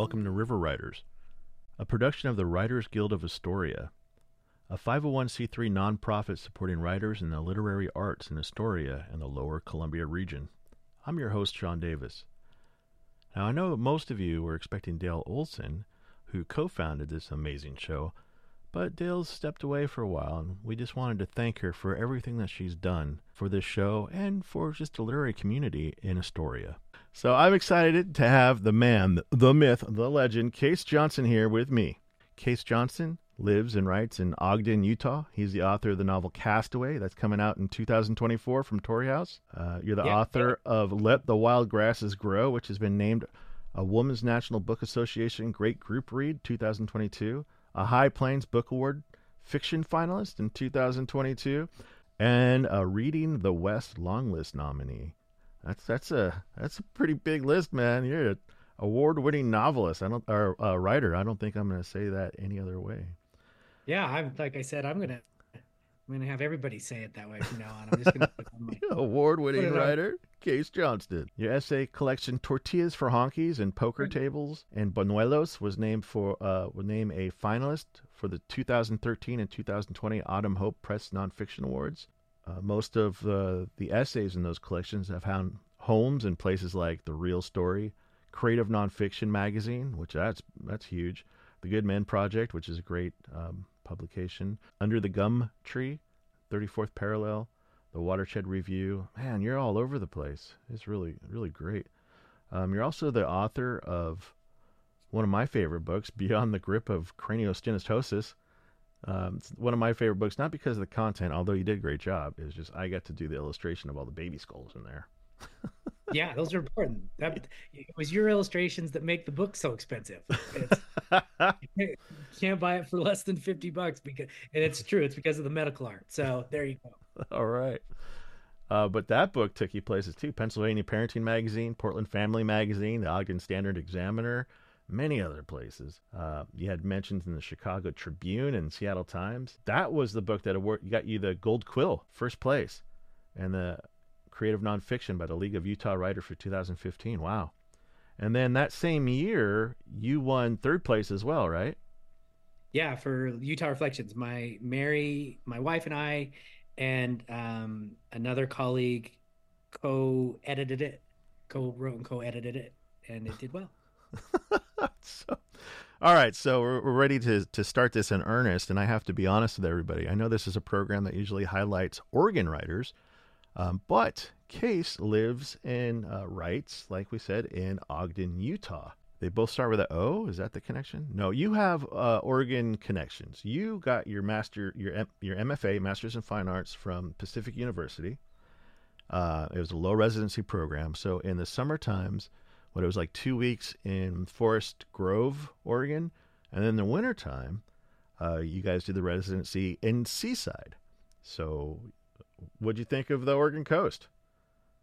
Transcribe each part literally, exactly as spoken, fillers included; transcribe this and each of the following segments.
welcome to River Writers, a production of the Writers Guild of Astoria, a five oh one c three nonprofit supporting writers in the literary arts in Astoria and the lower Columbia region. I'm your host, Sean Davis. Now, I know most of you were expecting Dale Olson, who co-founded this amazing show, but Dale's stepped away for a while, and we just wanted to thank her for everything that she's done for this show and for just the literary community in Astoria. So I'm excited to have the man, the myth, the legend, Kase Johnstun here with me. Kase Johnstun lives and writes in Ogden, Utah. He's the author of the novel Castaway. That's coming out in two thousand twenty-four from Torrey House. Uh, you're the yeah. author of Let the Wild Grasses Grow, which has been named a Women's National Book Association Great Group Read two thousand twenty-two, a High Plains Book Award Fiction finalist in two thousand twenty-two, and a Reading the West Longlist nominee. That's that's a that's a pretty big list, man. You're an award-winning novelist. I don't or a writer. I don't think I'm going to say that any other way. Yeah, I'm like I said, I'm gonna I'm gonna have everybody say it that way from now on. I'm just gonna like, award-winning writer Kase Johnstun. Your essay collection Tortillas for Honkeys and Poker mm-hmm. Tables and Bonuelos was named for uh was named a finalist for the two thousand thirteen and two thousand twenty Autumn Hope Press Nonfiction Awards. Uh, most of uh, the essays in those collections have found homes in places like The Real Story, Creative Nonfiction Magazine, which that's that's huge, The Good Men Project, which is a great um, publication, Under the Gum Tree, thirty-fourth Parallel, The Watershed Review. Man, you're all over the place. It's really, really great. Um, you're also the author of one of my favorite books, Beyond the Grip of Craniosynostosis. Um, it's one of my favorite books, not because of the content, although you did a great job. It's just I got to do the illustration of all the baby skulls in there. Yeah, those are important. That, it was your illustrations that make the book so expensive. It's, you can't buy it for less than fifty bucks, because, and it's true, it's because of the medical art. So there you go. All right. Uh, but that book took you places too. Pennsylvania Parenting Magazine, Portland Family Magazine, the Ogden Standard Examiner, many other places. Uh, you had mentions in the Chicago Tribune and Seattle Times. That was the book that award, got you the Gold Quill, first place, and the Creative Nonfiction by the League of Utah Writers for two thousand fifteen. Wow. And then that same year, you won third place as well, right? Yeah, for Utah Reflections. My Mary, my wife and I, and um, another colleague co-edited it, co-wrote and co-edited it, and it did well. So, all right, so we're, we're ready to to start this in earnest, and I have to be honest with everybody. I know this is a program that usually highlights Oregon writers, um, but Kase lives and uh, writes, like we said, in Ogden, Utah. They both start with an O. Is that the connection? No, you have uh, Oregon connections. You got your master, your M- your M F A, Masters in Fine Arts, from Pacific University. Uh, it was a low residency program, so in the summer times, what it was like two weeks in Forest Grove, Oregon. And then in the wintertime, uh, you guys did the residency in Seaside. So what'd you think of the Oregon coast?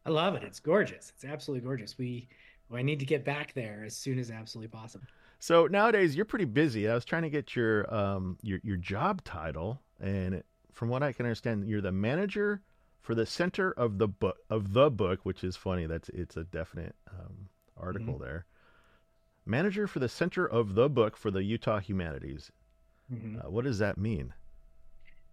I love it. It's gorgeous. It's absolutely gorgeous. We, I need to get back there as soon as absolutely possible. So nowadays you're pretty busy. I was trying to get your, um, your, your job title. And it, from what I can understand, you're the manager for the center of the book of the book, which is funny. That's, it's a definite, um, article mm-hmm. there. Manager for the Center of the Book for the Utah Humanities. Mm-hmm. Uh, what does that mean?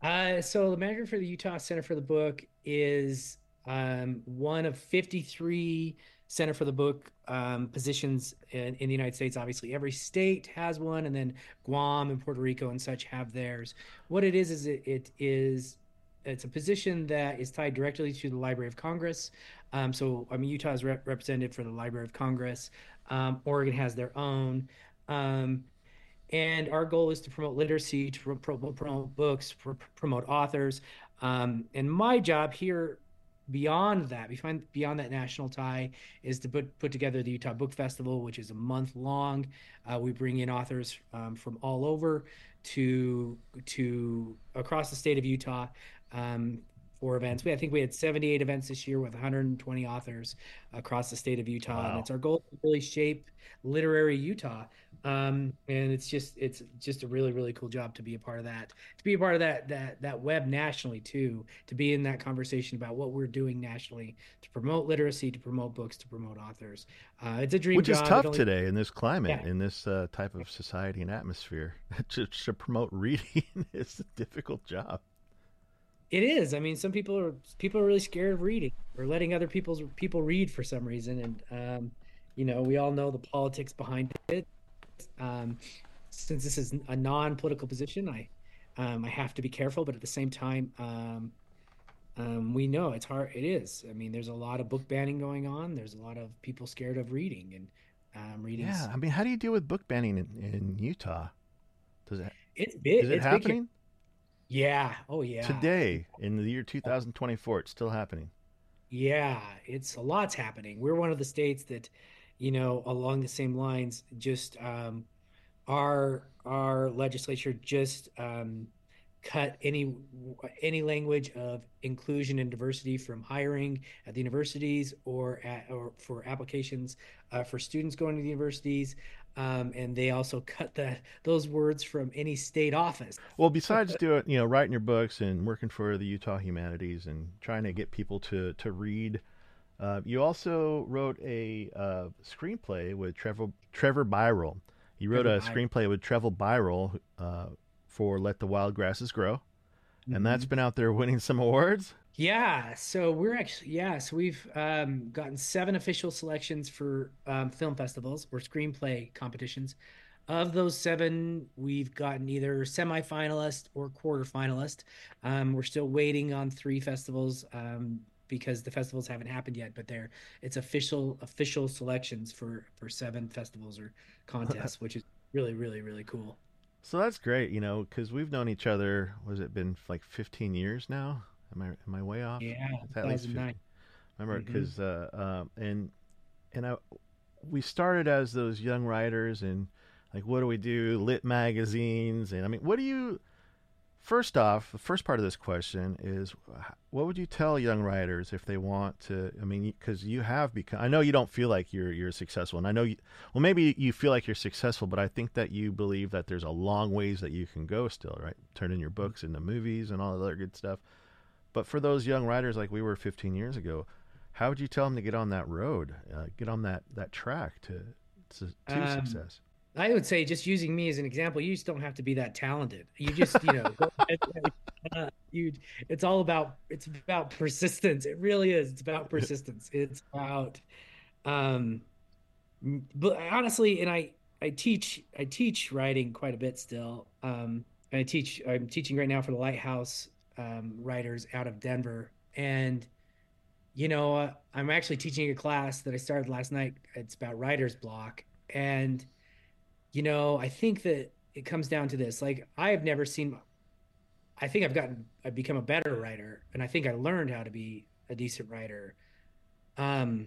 Uh, so the manager for the Utah Center for the Book is um, one of fifty-three Center for the Book um, positions in, in the United States. Obviously, every state has one, and then Guam and Puerto Rico and such have theirs. What it is is it, it is it's a position that is tied directly to the Library of Congress. Um, so, I mean, Utah is rep- represented for the Library of Congress. Um, Oregon has their own. Um, and our goal is to promote literacy, to pro- promote books, pro- promote authors. Um, and my job here, beyond that, beyond that national tie, is to put, put together the Utah Book Festival, which is a month long. Uh, we bring in authors um, from all over to to across the state of Utah. Um, or events. We I think we had seventy-eight events this year with one hundred twenty authors across the state of Utah. Wow. And it's our goal to really shape literary Utah. Um, and it's just it's just a really, really cool job to be a part of that, to be a part of that that that web nationally too, to be in that conversation about what we're doing nationally to promote literacy, to promote books, to promote authors. Uh, it's a dream Which job. Which is tough only... today in this climate, yeah. in this uh, type of society and atmosphere. to, to promote reading is a difficult job. It is. I mean, some people are people are really scared of reading or letting other people's people read for some reason. And, um, you know, we all know the politics behind it. Um, since this is a non-political position, I um, I have to be careful. But at the same time, um, um, we know it's hard. It is. I mean, there's a lot of book banning going on. There's a lot of people scared of reading and um, reading. Yeah. I mean, how do you deal with book banning in, in Utah? Does that it's big. Is it it's happening? Big. Yeah. Oh, yeah. Today, in the year two thousand twenty-four, it's still happening. Yeah, it's a lot's happening. We're one of the states that, you know, along the same lines, just um, our our legislature just um, cut any any language of inclusion and diversity from hiring at the universities or at, or for applications uh, for students going to the universities. Um, and they also cut the, those words from any state office. Well, besides doing, you know, writing your books and working for the Utah Humanities and trying to get people to, to read, uh, you also wrote a uh, screenplay with Trevor Trevor Byrrel. You wrote Trevor a Byrrel. screenplay with Trevor Byrrel uh, for Let the Wild Grasses Grow, mm-hmm. and that's been out there winning some awards. Yeah, so we're actually, yeah, so we've um, gotten seven official selections for um, film festivals or screenplay competitions. Of those seven, we've gotten either semifinalist or quarterfinalist. Um, we're still waiting on three festivals um, because the festivals haven't happened yet, but they're, it's official official selections for, for seven festivals or contests, which is really, really, really cool. So that's great, you know, because we've known each other, what has it been, like fifteen years now? Am I, am I way off? Yeah, two thousand nine. Remember, because mm-hmm. uh, um, and and I, we started as those young writers, and like, what do we do? Lit magazines, and I mean, what do you? First off, the first part of this question is, what would you tell young writers if they want to? I mean, because you have become. I know you don't feel like you're you're successful, and I know you. Well, maybe you feel like you're successful, but I think that you believe that there's a long ways that you can go still, right? Turning your books into movies and all the other good stuff. But for those young writers like we were fifteen years ago, how would you tell them to get on that road, uh, get on that, that track to to, to um, success? I would say, just using me as an example, you just don't have to be that talented. You just, you know, go ahead, uh, you. It's all about it's about persistence. It really is. It's about persistence. It's about, um, but honestly, and I I teach I teach writing quite a bit still. Um, and I teach I'm teaching right now for the Lighthouse. Um, writers out of Denver, and you know uh, I'm actually teaching a class that I started last night. It's about writer's block, and you know I think that it comes down to this. Like, I have never seen. I think I've gotten. I've become a better writer, and I think I learned how to be a decent writer. Um,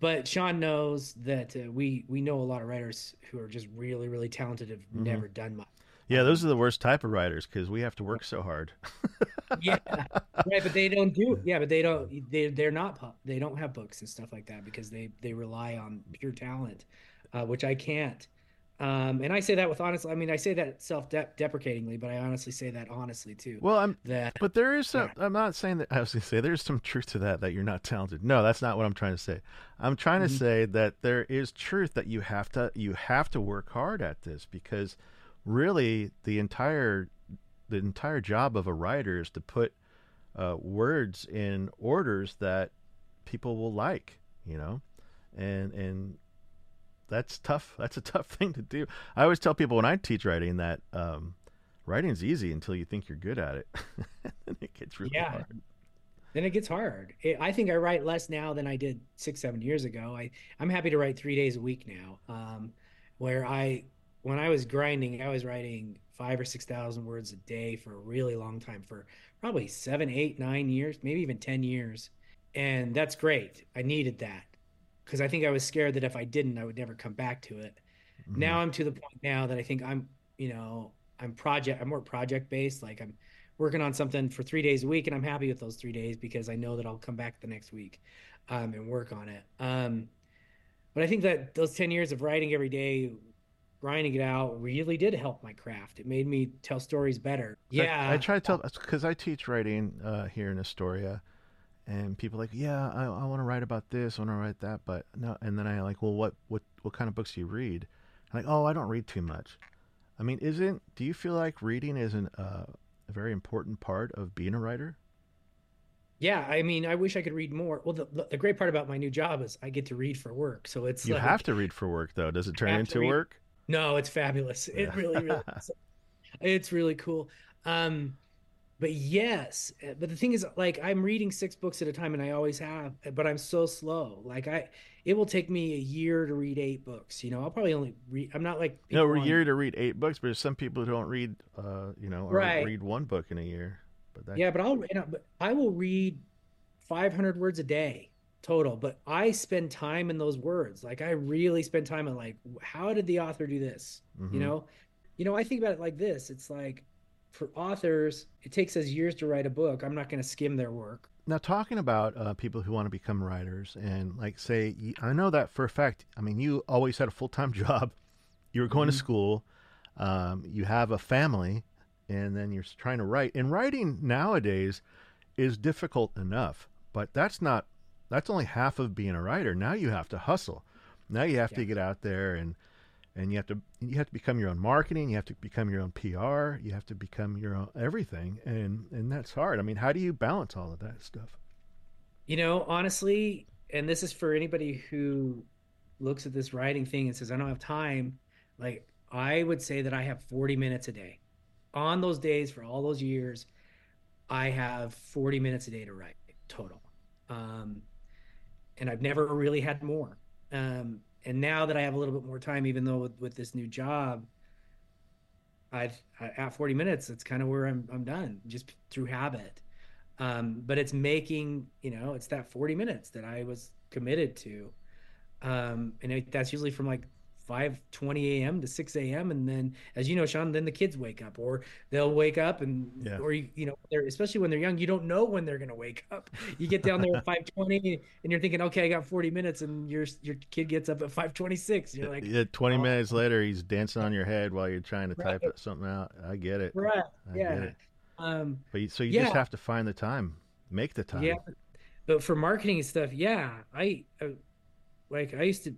but Sean knows that uh, we we know a lot of writers who are just really really talented have mm-hmm. never done much. Yeah, those are the worst type of writers because we have to work so hard. yeah, right. But they don't do. Yeah, but they don't. They they're not. They don't have books and stuff like that because they they rely on pure talent, uh, which I can't. Um, and I say that with honestly. I mean, I say that self-deprecatingly, but I honestly say that honestly too. Well, I'm. That, but there is some. Yeah. I'm not saying that. I was going to say there's some truth to that that you're not talented. No, that's not what I'm trying to say. I'm trying to mm-hmm. say that there is truth that you have to you have to work hard at this because. Really, the entire the entire job of a writer is to put uh, words in orders that people will like, you know, and and that's tough. That's a tough thing to do. I always tell people when I teach writing that um, writing's easy until you think you're good at it, and it gets really yeah. hard. Then it gets hard. It, I think I write less now than I did six, seven years ago. I I'm happy to write three days a week now, um, where I. When I was grinding, I was writing five or six thousand words a day for a really long time, for probably seven, eight, nine years, maybe even ten years, and that's great. I needed that because I think I was scared that if I didn't, I would never come back to it. Mm-hmm. Now I'm to the point now that I think I'm, you know, I'm project, I'm more project based. Like I'm working on something for three days a week, and I'm happy with those three days because I know that I'll come back the next week um, and work on it. Um, but I think that those ten years of writing every day, grinding it out, really did help my craft. It made me tell stories better. Yeah. I, I try to tell, because I teach writing uh, here in Astoria, and people are like, yeah, I, I want to write about this, I want to write that, but no. And then I like, well, what, what, what kind of books do you read? I'm like, oh, I don't read too much. I mean, isn't, do you feel like reading is an, uh, a very important part of being a writer? Yeah, I mean, I wish I could read more. Well, the, the great part about my new job is I get to read for work. So it's You like, have to read for work, though. Does it turn into read... work? No, it's fabulous. Yeah. It really, really is. It's really cool. Um, but yes, but the thing is, like, I'm reading six books at a time, and I always have, but I'm so slow. Like, I, it will take me a year to read eight books. You know, I'll probably only read, I'm not like. No, a year to read eight books, but there's some people who don't read, uh, you know, or right. read one book in a year. But that... Yeah, but I'll, you know, but I will read five hundred words a day total, but I spend time in those words. Like, I really spend time on, like, how did the author do this? Mm-hmm. You know, you know, I think about it like this. It's like, for authors, it takes us years to write a book. I'm not going to skim their work. Now, talking about uh, people who want to become writers, and like, say, I know that for a fact, I mean, you always had a full-time job. You were going mm-hmm. to school. Um, you have a family, and then you're trying to write. And writing nowadays is difficult enough, but that's not, that's only half of being a writer. Now you have to hustle. Now you have yeah. to get out there, and and you have to you have to become your own marketing. You have to become your own P R. You have to become your own everything, and and that's hard. I mean, how do you balance all of that stuff? You know, honestly, and this is for anybody who looks at this writing thing and says, I don't have time. Like, I would say that I have forty minutes a day. On those days for all those years, I have forty minutes a day to write total. Um, and I've never really had more. Um, and now that I have a little bit more time, even though with, with this new job, I've I, at forty minutes, that's kind of where I'm, I'm done, just through habit. Um, but it's making, you know, it's that forty minutes that I was committed to. Um, and it, that's usually from like five twenty a.m. to six a.m. And then, as you know, Sean, then the kids wake up, or they'll wake up, and yeah. or you, you know, they're, especially when they're young, you don't know when they're going to wake up. You get down there at five twenty, and you're thinking, okay, I got forty minutes, and your your kid gets up at five twenty-six. You're like, yeah, twenty oh. minutes later, he's dancing on your head while you're trying to right. type something out. I get it. Right. I yeah. Get it. Um, but you, so you yeah. just have to find the time, make the time. Yeah. But for marketing and stuff, yeah, I, I like I used to.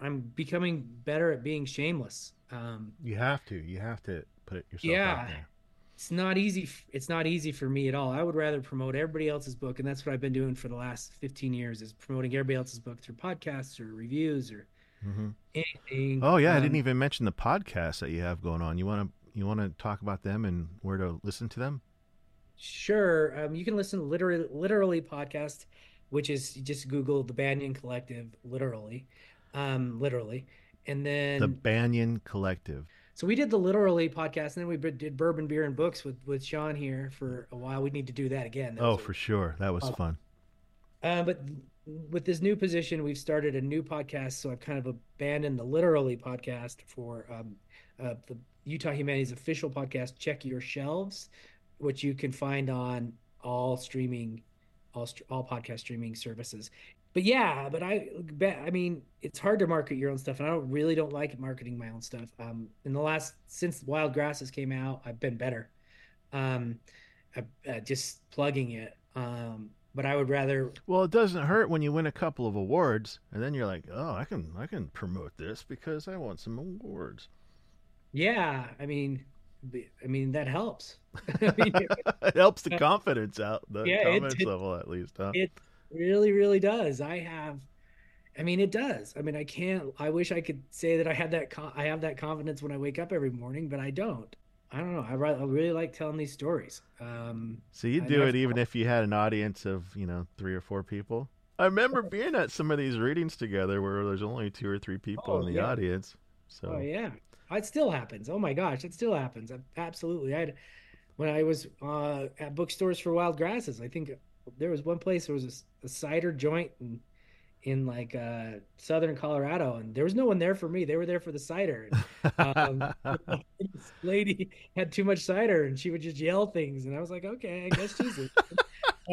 I'm becoming better at being shameless. Um, you have to, you have to put it yourself yeah, out there. It's not easy. It's not easy for me at all. I would rather promote everybody else's book. And that's what I've been doing for the last fifteen years, is promoting everybody else's book through podcasts or reviews or mm-hmm. anything. Oh yeah. Um, I didn't even mention the podcasts that you have going on. You want to, you want to talk about them and where to listen to them? Sure. Um, you can listen to literally, literally podcast, which is just Google the Banyan Collective, literally. Um, literally. And then the Banyan Collective. So we did the Literally podcast, and then we did Bourbon, Beer, and Books with, with Sean here for a while. We need to do that again. That oh, for a, sure. That was uh, fun. Uh, but with this new position, we've started a new podcast. So I've kind of abandoned the Literally podcast for um, uh, the Utah Humanities official podcast, Check Your Shelves, which you can find on all streaming, all, all podcast streaming services. But yeah, but I, I mean, it's hard to market your own stuff, and I don't really don't like marketing my own stuff. Um, in the last, since Wild Grasses came out, I've been better, um, I, I just plugging it. Um, but I would rather. Well, it doesn't hurt when you win a couple of awards, and then you're like, oh, I can, I can promote this because I want some awards. Yeah, I mean, I mean that helps. I mean, it helps the confidence out, the yeah, confidence it, level at least. Huh? It, really really does. I have I mean it does. I mean I can't I wish I could say that I had that I have that confidence when I wake up every morning, but I don't. I don't know. I, I really like telling these stories. Um So you do it even if you had an audience of, you know, three or four people. I remember being at some of these readings together where there's only two or three people oh, in the yeah. audience. So Oh yeah. It still happens. Oh my gosh, it still happens. Absolutely. I had, when I was uh at bookstores for Wild Grasses, I think there was one place, there was a, a cider joint, and in like uh, southern Colorado, and there was no one there for me. They were there for the cider. Um, this lady had too much cider, and she would just yell things, and I was like, okay, I guess she's it.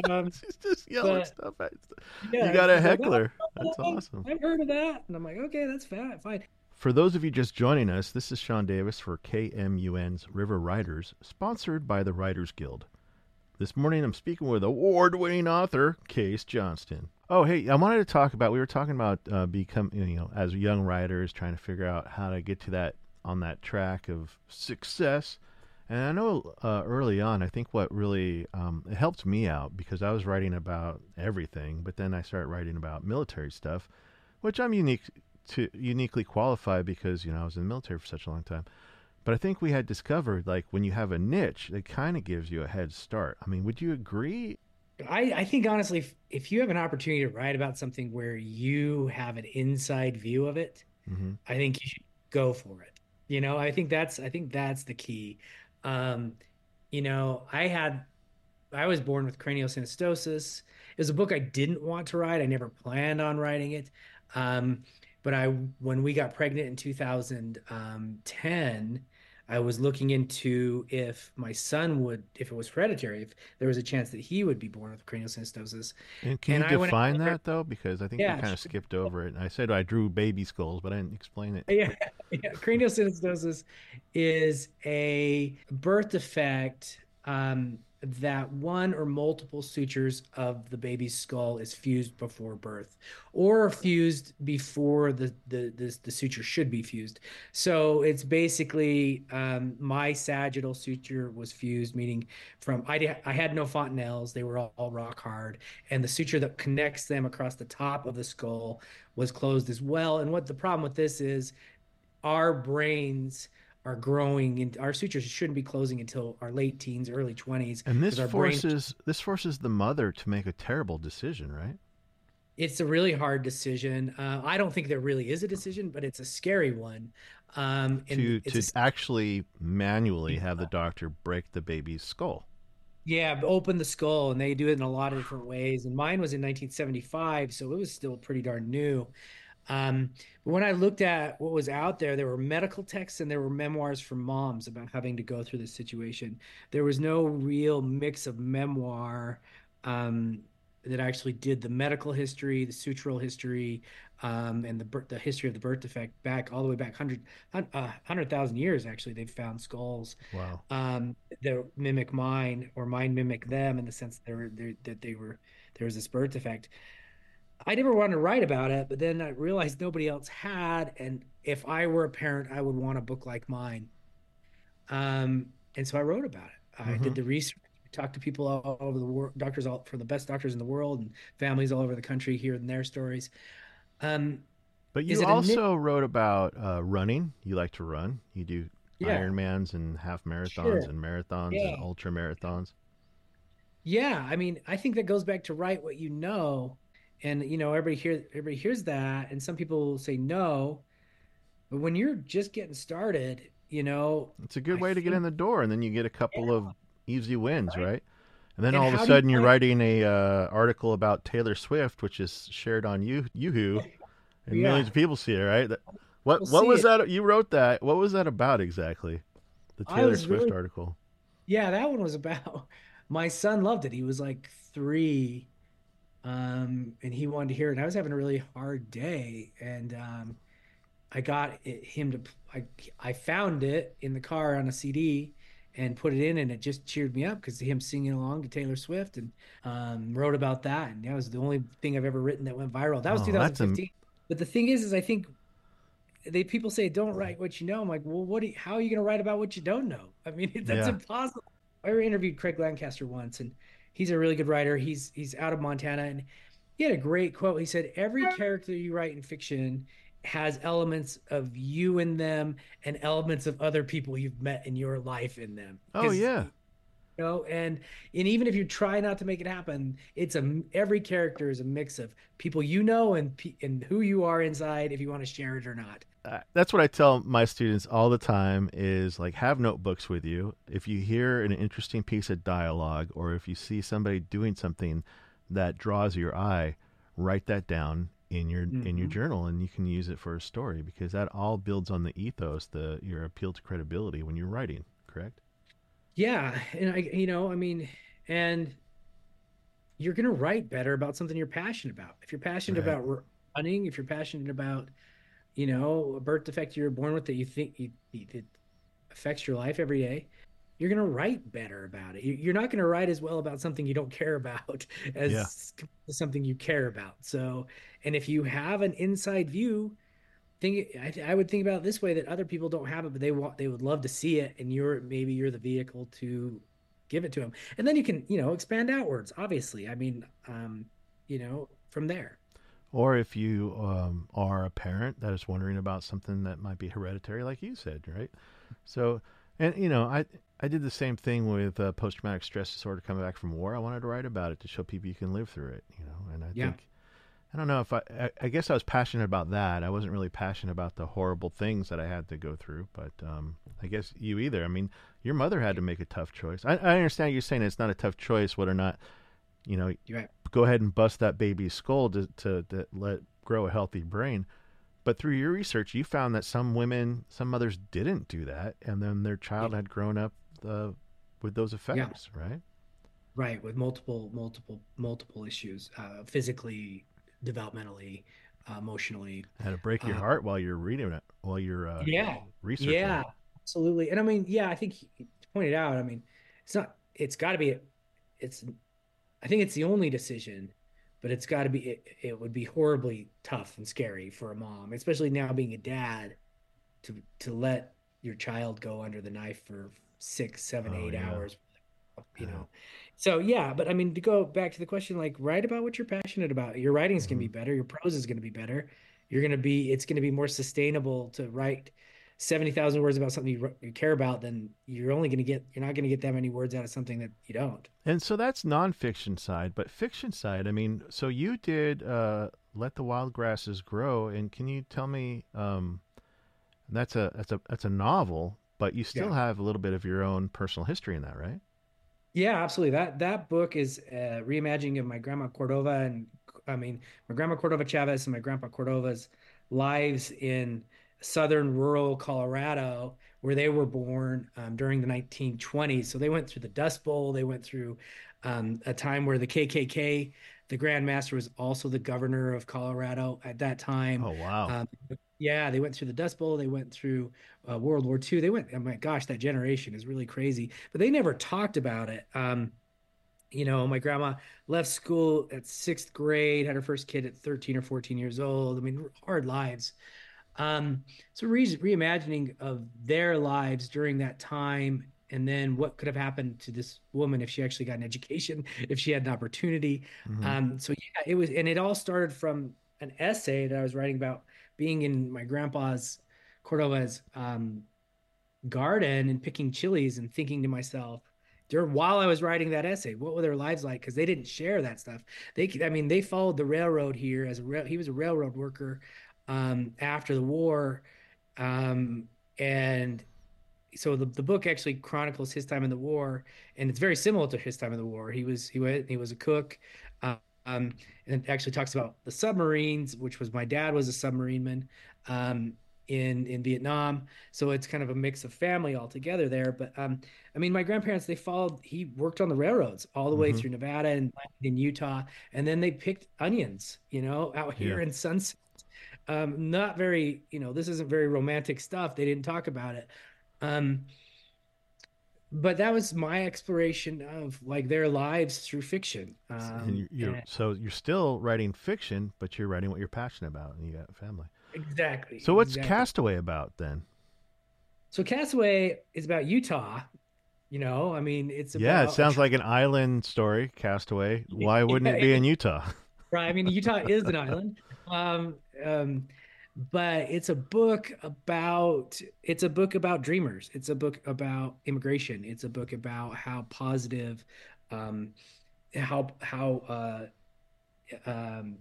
Um, she's just yelling but, stuff at you. Yeah, you got a heckler. Like, oh, that's awesome. I've heard of that, and I'm like, okay, that's fat, fine. For those of you just joining us, this is Sean Davis for K M U N's River Writers, sponsored by the Writers Guild. This morning I'm speaking with award-winning author Kase Johnstun. Oh, hey, I wanted to talk about, we were talking about uh, becoming, you know, as young writers, trying to figure out how to get to that, on that track of success. And I know uh, early on, I think what really um, it helped me out, because I was writing about everything, but then I started writing about military stuff, which I'm unique to, uniquely qualified because, you know, I was in the military for such a long time. But I think we had discovered, like, when you have a niche, it kind of gives you a head start. I mean, would you agree? I, I think, honestly, if, if you have an opportunity to write about something where you have an inside view of it, mm-hmm. I think you should go for it. You know, I think that's I think that's the key. Um, you know, I had, I was born with craniosynostosis. It was a book I didn't want to write. I never planned on writing it. Um, but I, when we got pregnant in two thousand ten, I was looking into if my son would, if it was hereditary, if there was a chance that he would be born with craniosynostosis. And can and you I define that though? Because I think yeah, we kind of sure. skipped over it. I said I drew baby skulls, but I didn't explain it. Yeah, yeah. Craniosynostosis is a birth defect um, that one or multiple sutures of the baby's skull is fused before birth, or fused before the the the, the suture should be fused. So it's basically um, my sagittal suture was fused, meaning from I, I had no fontanelles; they were all, all rock hard, and the suture that connects them across the top of the skull was closed as well. And what the problem with this is, our brains are growing, and our sutures shouldn't be closing until our late teens, early twenties. And this our forces brain... this forces the mother to make a terrible decision, right? It's a really hard decision. Uh, I don't think there really is a decision, but it's a scary one. Um, and to to a... actually manually have the doctor break the baby's skull. Yeah, open the skull, and they do it in a lot of different ways. And mine was in nineteen seventy-five, so it was still pretty darn new. Um, but when I looked at what was out there, there were medical texts and there were memoirs from moms about having to go through this situation. There was no real mix of memoir um, that actually did the medical history, the sutural history, um, and the the history of the birth defect back all the way back one hundred thousand years. Actually, they've found skulls wow. um, that mimic mine, or mine mimic them, in the sense that they were, they, that they were there was this birth defect. I never wanted to write about it, but then I realized nobody else had, and if I were a parent, I would want a book like mine. Um, and so I wrote about it. I mm-hmm. did the research, talked to people all over the world, doctors all from the best doctors in the world, and families all over the country hearing their stories. Um, but you also a... wrote about uh, running. You like to run. You do yeah. Ironmans and half marathons sure. and marathons yeah. and ultra marathons. Yeah, I mean, I think that goes back to write what you know. And, you know, everybody, hear, everybody hears that, and some people say no. But when you're just getting started, you know... It's a good I way to think, get in the door, and then you get a couple yeah, of easy wins, right? right? And then and all of a sudden you you're writing an uh, article about Taylor Swift, which is shared on you, Yoohoo, and yeah. millions of people see it, right? What we'll what was it. that? You wrote that. What was that about exactly? The Taylor Swift really, article. Yeah, that one was about... My son loved it. He was like three... Um, and he wanted to hear it. And I was having a really hard day, and um, I got it, him to. I, I found it in the car on a C D and put it in, and it just cheered me up because him singing along to Taylor Swift, and um, wrote about that. And that was the only thing I've ever written that went viral. That was oh, two thousand fifteen. A... But the thing is, is I think they people say don't write what you know. I'm like, well, what? Do you, how are you going to write about what you don't know? I mean, that's yeah. impossible. I interviewed Craig Lancaster once, and. He's a really good writer. He's he's out of Montana, and he had a great quote. He said, "Every character you write in fiction has elements of you in them and elements of other people you've met in your life in them." Oh yeah. You know, and and even if you try not to make it happen, it's a every character is a mix of people you know and and who you are inside, if you want to share it or not. Uh, that's what I tell my students all the time, is like, have notebooks with you. If you hear an interesting piece of dialogue, or if you see somebody doing something that draws your eye, write that down in your mm-hmm. in your journal, and you can use it for a story, because that all builds on the ethos, the your appeal to credibility when you're writing, correct? Yeah, and I you know, I mean, and you're going to write better about something you're passionate about. If you're passionate right. about running, if you're passionate about, you know, a birth defect you were born with that you think you, you, it affects your life every day, you're going to write better about it. You're not going to write as well about something you don't care about as yeah. something you care about. So, and if you have an inside view, think I, I would think about it this way, that other people don't have it, but they want, they would love to see it. And you're, maybe you're the vehicle to give it to them. And then you can, you know, expand outwards, obviously. I mean, um, you know, from there. Or if you um, are a parent that is wondering about something that might be hereditary, like you said, right? So, and you know, I, I did the same thing with uh, post-traumatic stress disorder coming back from war. I wanted to write about it to show people you can live through it, you know, and I yeah. think, I don't know if I, I, I guess I was passionate about that. I wasn't really passionate about the horrible things that I had to go through, but um, I guess you either. I mean, your mother had to make a tough choice. I, I understand you're saying it's not a tough choice, whether or not, you know, yeah. go ahead and bust that baby's skull to, to, to let grow a healthy brain. But through your research, you found that some women, some mothers didn't do that. And then their child yeah. had grown up Uh, with those effects, yeah. right? Right, with multiple, multiple, multiple issues, uh, physically, developmentally, uh, emotionally. Had to break your uh, heart while you're reading it, while you're uh, yeah, researching. Yeah, it. Absolutely. And I mean, yeah, I think he pointed out, I mean, it's not, it's got to be, it's, I think it's the only decision, but it's got to be, it, it would be horribly tough and scary for a mom, especially now being a dad, to to let your child go under the knife for six, seven, oh, eight yeah. hours, you know. So, yeah, but I mean, to go back to the question, like, write about what you're passionate about. Your writing's mm-hmm. going to be better. Your prose is going to be better. You're going to be, it's going to be more sustainable to write seventy thousand words about something you, you care about than you're only going to get, you're not going to get that many words out of something that you don't. And so that's nonfiction side, but fiction side, I mean, so you did uh, Let the Wild Grasses Grow. And can you tell me, um, that's a, that's a, that's a novel, but you still yeah. have a little bit of your own personal history in that, right? Yeah, absolutely. That that book is a reimagining of my grandma Cordova and, I mean, my grandma Cordova Chavez and my grandpa Cordova's lives in southern rural Colorado, where they were born um, during the nineteen twenties. So they went through the Dust Bowl. They went through um, a time where the K K K, the Grand Master, was also the governor of Colorado at that time. Oh, wow. Um, Yeah, they went through the Dust Bowl. They went through uh, World War Two. They went, oh my gosh, that generation is really crazy. But they never talked about it. Um, you know, my grandma left school at sixth grade, had her first kid at thirteen or fourteen years old. I mean, hard lives. Um, so re- reimagining of their lives during that time, and then what could have happened to this woman if she actually got an education, if she had an opportunity. Mm-hmm. Um, so yeah, it was, and it all started from an essay that I was writing about being in my grandpa's Cordova's um, garden and picking chilies, and thinking to myself, during, while I was writing that essay, what were their lives like? Because they didn't share that stuff. They, I mean, they followed the railroad here as a ra- he was a railroad worker um, after the war, um, and so the the book actually chronicles his time in the war, and it's very similar to his time in the war. He was he went, he was a cook. Um, Um, and it actually talks about the submarines, which was my dad was a submarine man um, in in Vietnam. So it's kind of a mix of family all together there. But um, I mean, my grandparents, they followed, he worked on the railroads all the way mm-hmm. through Nevada and in Utah. And then they picked onions, you know, out here yeah. in Sunset. Um, not very, you know, this isn't very romantic stuff. They didn't talk about it. Um, But that was my exploration of like their lives through fiction. Um, and you're, and, so you're still writing fiction, but you're writing what you're passionate about, and you got family. Exactly. So what's exactly. Castaway about then? So Castaway is about Utah. You know, I mean, it's about, yeah. It sounds like an island story, Castaway. Why wouldn't yeah, it be in Utah? Right. I mean, Utah is an island. Um, um, But it's a book about, it's a book about dreamers. It's a book about immigration. It's a book about how positive, um, how how uh, um,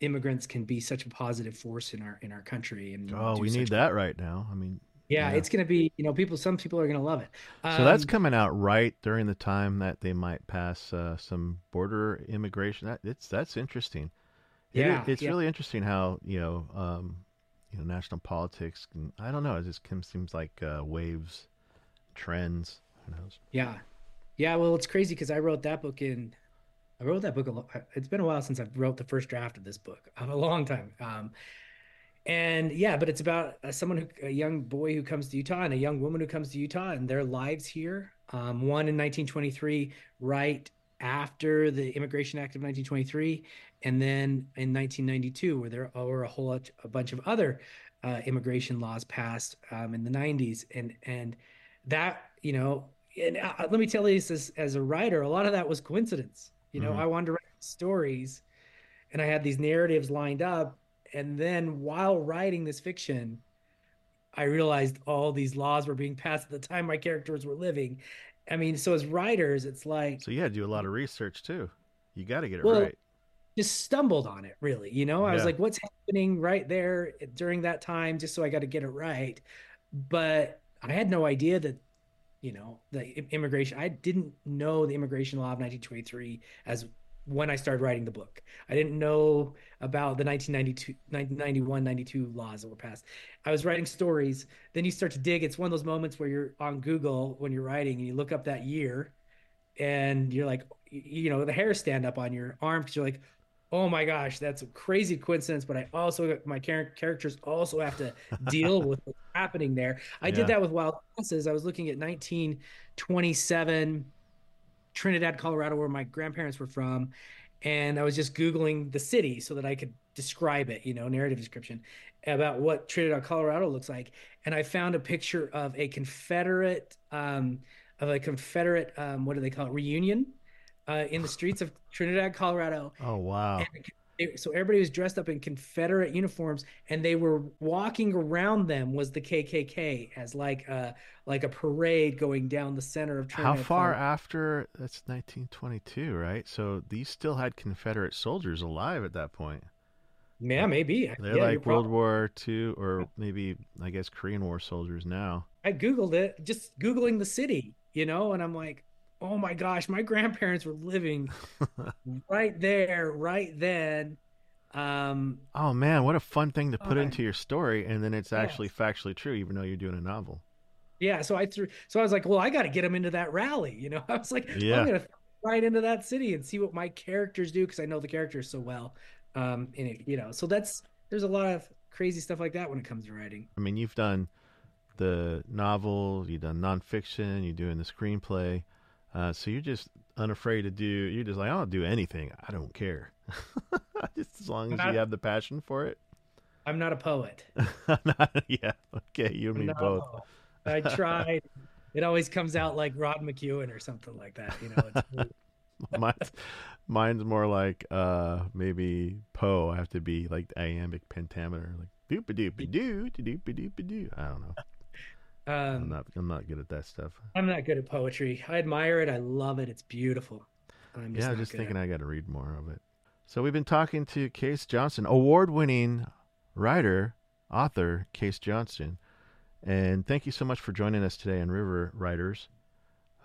immigrants can be such a positive force in our in our country. And oh, we need that right now. I mean, yeah, yeah. it's going to be, you know, people. Some people are going to love it. Um, so that's coming out right during the time that they might pass uh, some border immigration. That it's that's interesting. Yeah, it, it's yeah. really interesting how, you know, um, you know, national politics. Can, I don't know. It just seems like uh, waves, trends. Who knows? Yeah, yeah. Well, it's crazy because I wrote that book in. I wrote that book a lot. It's been a while since I wrote the first draft of this book. A long time. Um, and yeah, but it's about someone who, a young boy who comes to Utah and a young woman who comes to Utah and their lives here. Um, one in nineteen twenty-three, right after the Immigration Act of nineteen twenty-three, and then in nineteen ninety-two, where there were a whole lot, a bunch of other uh, immigration laws passed um, in the nineties, and and that you know, and uh, let me tell you this as, as a writer, a lot of that was coincidence. You know, mm-hmm. I wanted to write stories, and I had these narratives lined up, and then while writing this fiction, I realized all these laws were being passed at the time my characters were living. I mean, so as writers, it's like... So you had to do a lot of research, too. You got to get it well, right. Just stumbled on it, really. You know, I yeah. was like, what's happening right there during that time, just so I got to get it right. But I had no idea that, you know, the immigration... I didn't know the immigration law of nineteen twenty-three as when I started writing the book. I didn't know about the nineteen ninety-two, ninety-one, ninety-two laws that were passed. I was writing stories. Then you start to dig. It's one of those moments where you're on Google when you're writing and you look up that year and you're like, you know, the hairs stand up on your arm because you're like, oh my gosh, that's a crazy coincidence. But I also, my char- characters also have to deal with what's happening there. I yeah. did that with Wild Grasses. I was looking at nineteen twenty-seven, Trinidad, Colorado, where my grandparents were from. And I was just Googling the city so that I could describe it, you know, narrative description about what Trinidad, Colorado looks like. And I found a picture of a Confederate, um, of a Confederate, um, what do they call it? Reunion uh, in the streets of Trinidad, Colorado. Oh, wow. And it, so everybody was dressed up in Confederate uniforms, and they were walking around them was the K K K as like a, like a parade going down the center of Trinidad. How far Colorado. After that's nineteen twenty-two, right? So these still had Confederate soldiers alive at that point. Yeah, maybe. They're yeah, like World War Two or maybe, I guess, Korean War soldiers now. I Googled it, just Googling the city, you know, and I'm like, oh my gosh, my grandparents were living right there, right then. Um, oh man, what a fun thing to put uh, into your story. And then it's actually yeah. factually true, even though you're doing a novel. Yeah. So I threw, so I was like, well, I got to get them into that rally. You know, I was like, yeah. I'm going to right into that city and see what my characters do. Cause I know the characters so well. Um, and it, you know, so that's, there's a lot of crazy stuff like that when it comes to writing. I mean, you've done the novel, you've done nonfiction, you're doing the screenplay. Uh, so you're just unafraid to do, you're just like, I'll do anything. I don't care. Just as long as you have the passion for it. I'm not a poet. not, yeah. Okay. You and me no, both. I tried. It always comes out like Rod McEwen or something like that. You know, it's really... mine's, mine's more like uh maybe Poe. I have to be like the iambic pentameter, like doop a doop a doo to doop a doop a doo. I don't know. Um, I'm not. I'm not good at that stuff. I'm not good at poetry. I admire it. I love it. It's beautiful. I'm just yeah, I'm just thinking I got to read more of it. So we've been talking to Kase Johnstun, award-winning writer, author Kase Johnstun, and thank you so much for joining us today on River Writers.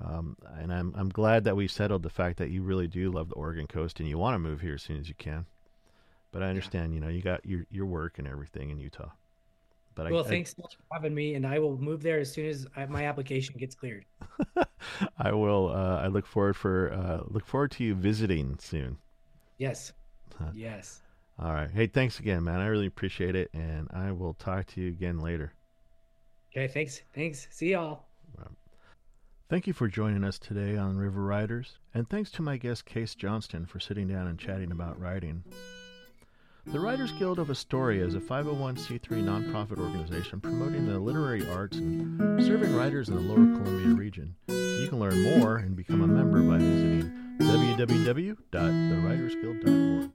Um, and I'm I'm glad that we settled the fact that you really do love the Oregon coast and you want to move here as soon as you can. But I understand, yeah. you know, you got your your work and everything in Utah. But well, I, thanks so much for having me, and I will move there as soon as I, my application gets cleared. I will. Uh, I look forward for uh, look forward to you visiting soon. Yes. Huh. Yes. All right. Hey, thanks again, man. I really appreciate it, and I will talk to you again later. Okay. Thanks. Thanks. See y'all. Thank you for joining us today on River Writers, and thanks to my guest Kase Johnstun for sitting down and chatting about writing. The Writers Guild of Astoria is a five oh one c three nonprofit organization promoting the literary arts and serving writers in the Lower Columbia region. You can learn more and become a member by visiting w w w dot the writers guild dot org.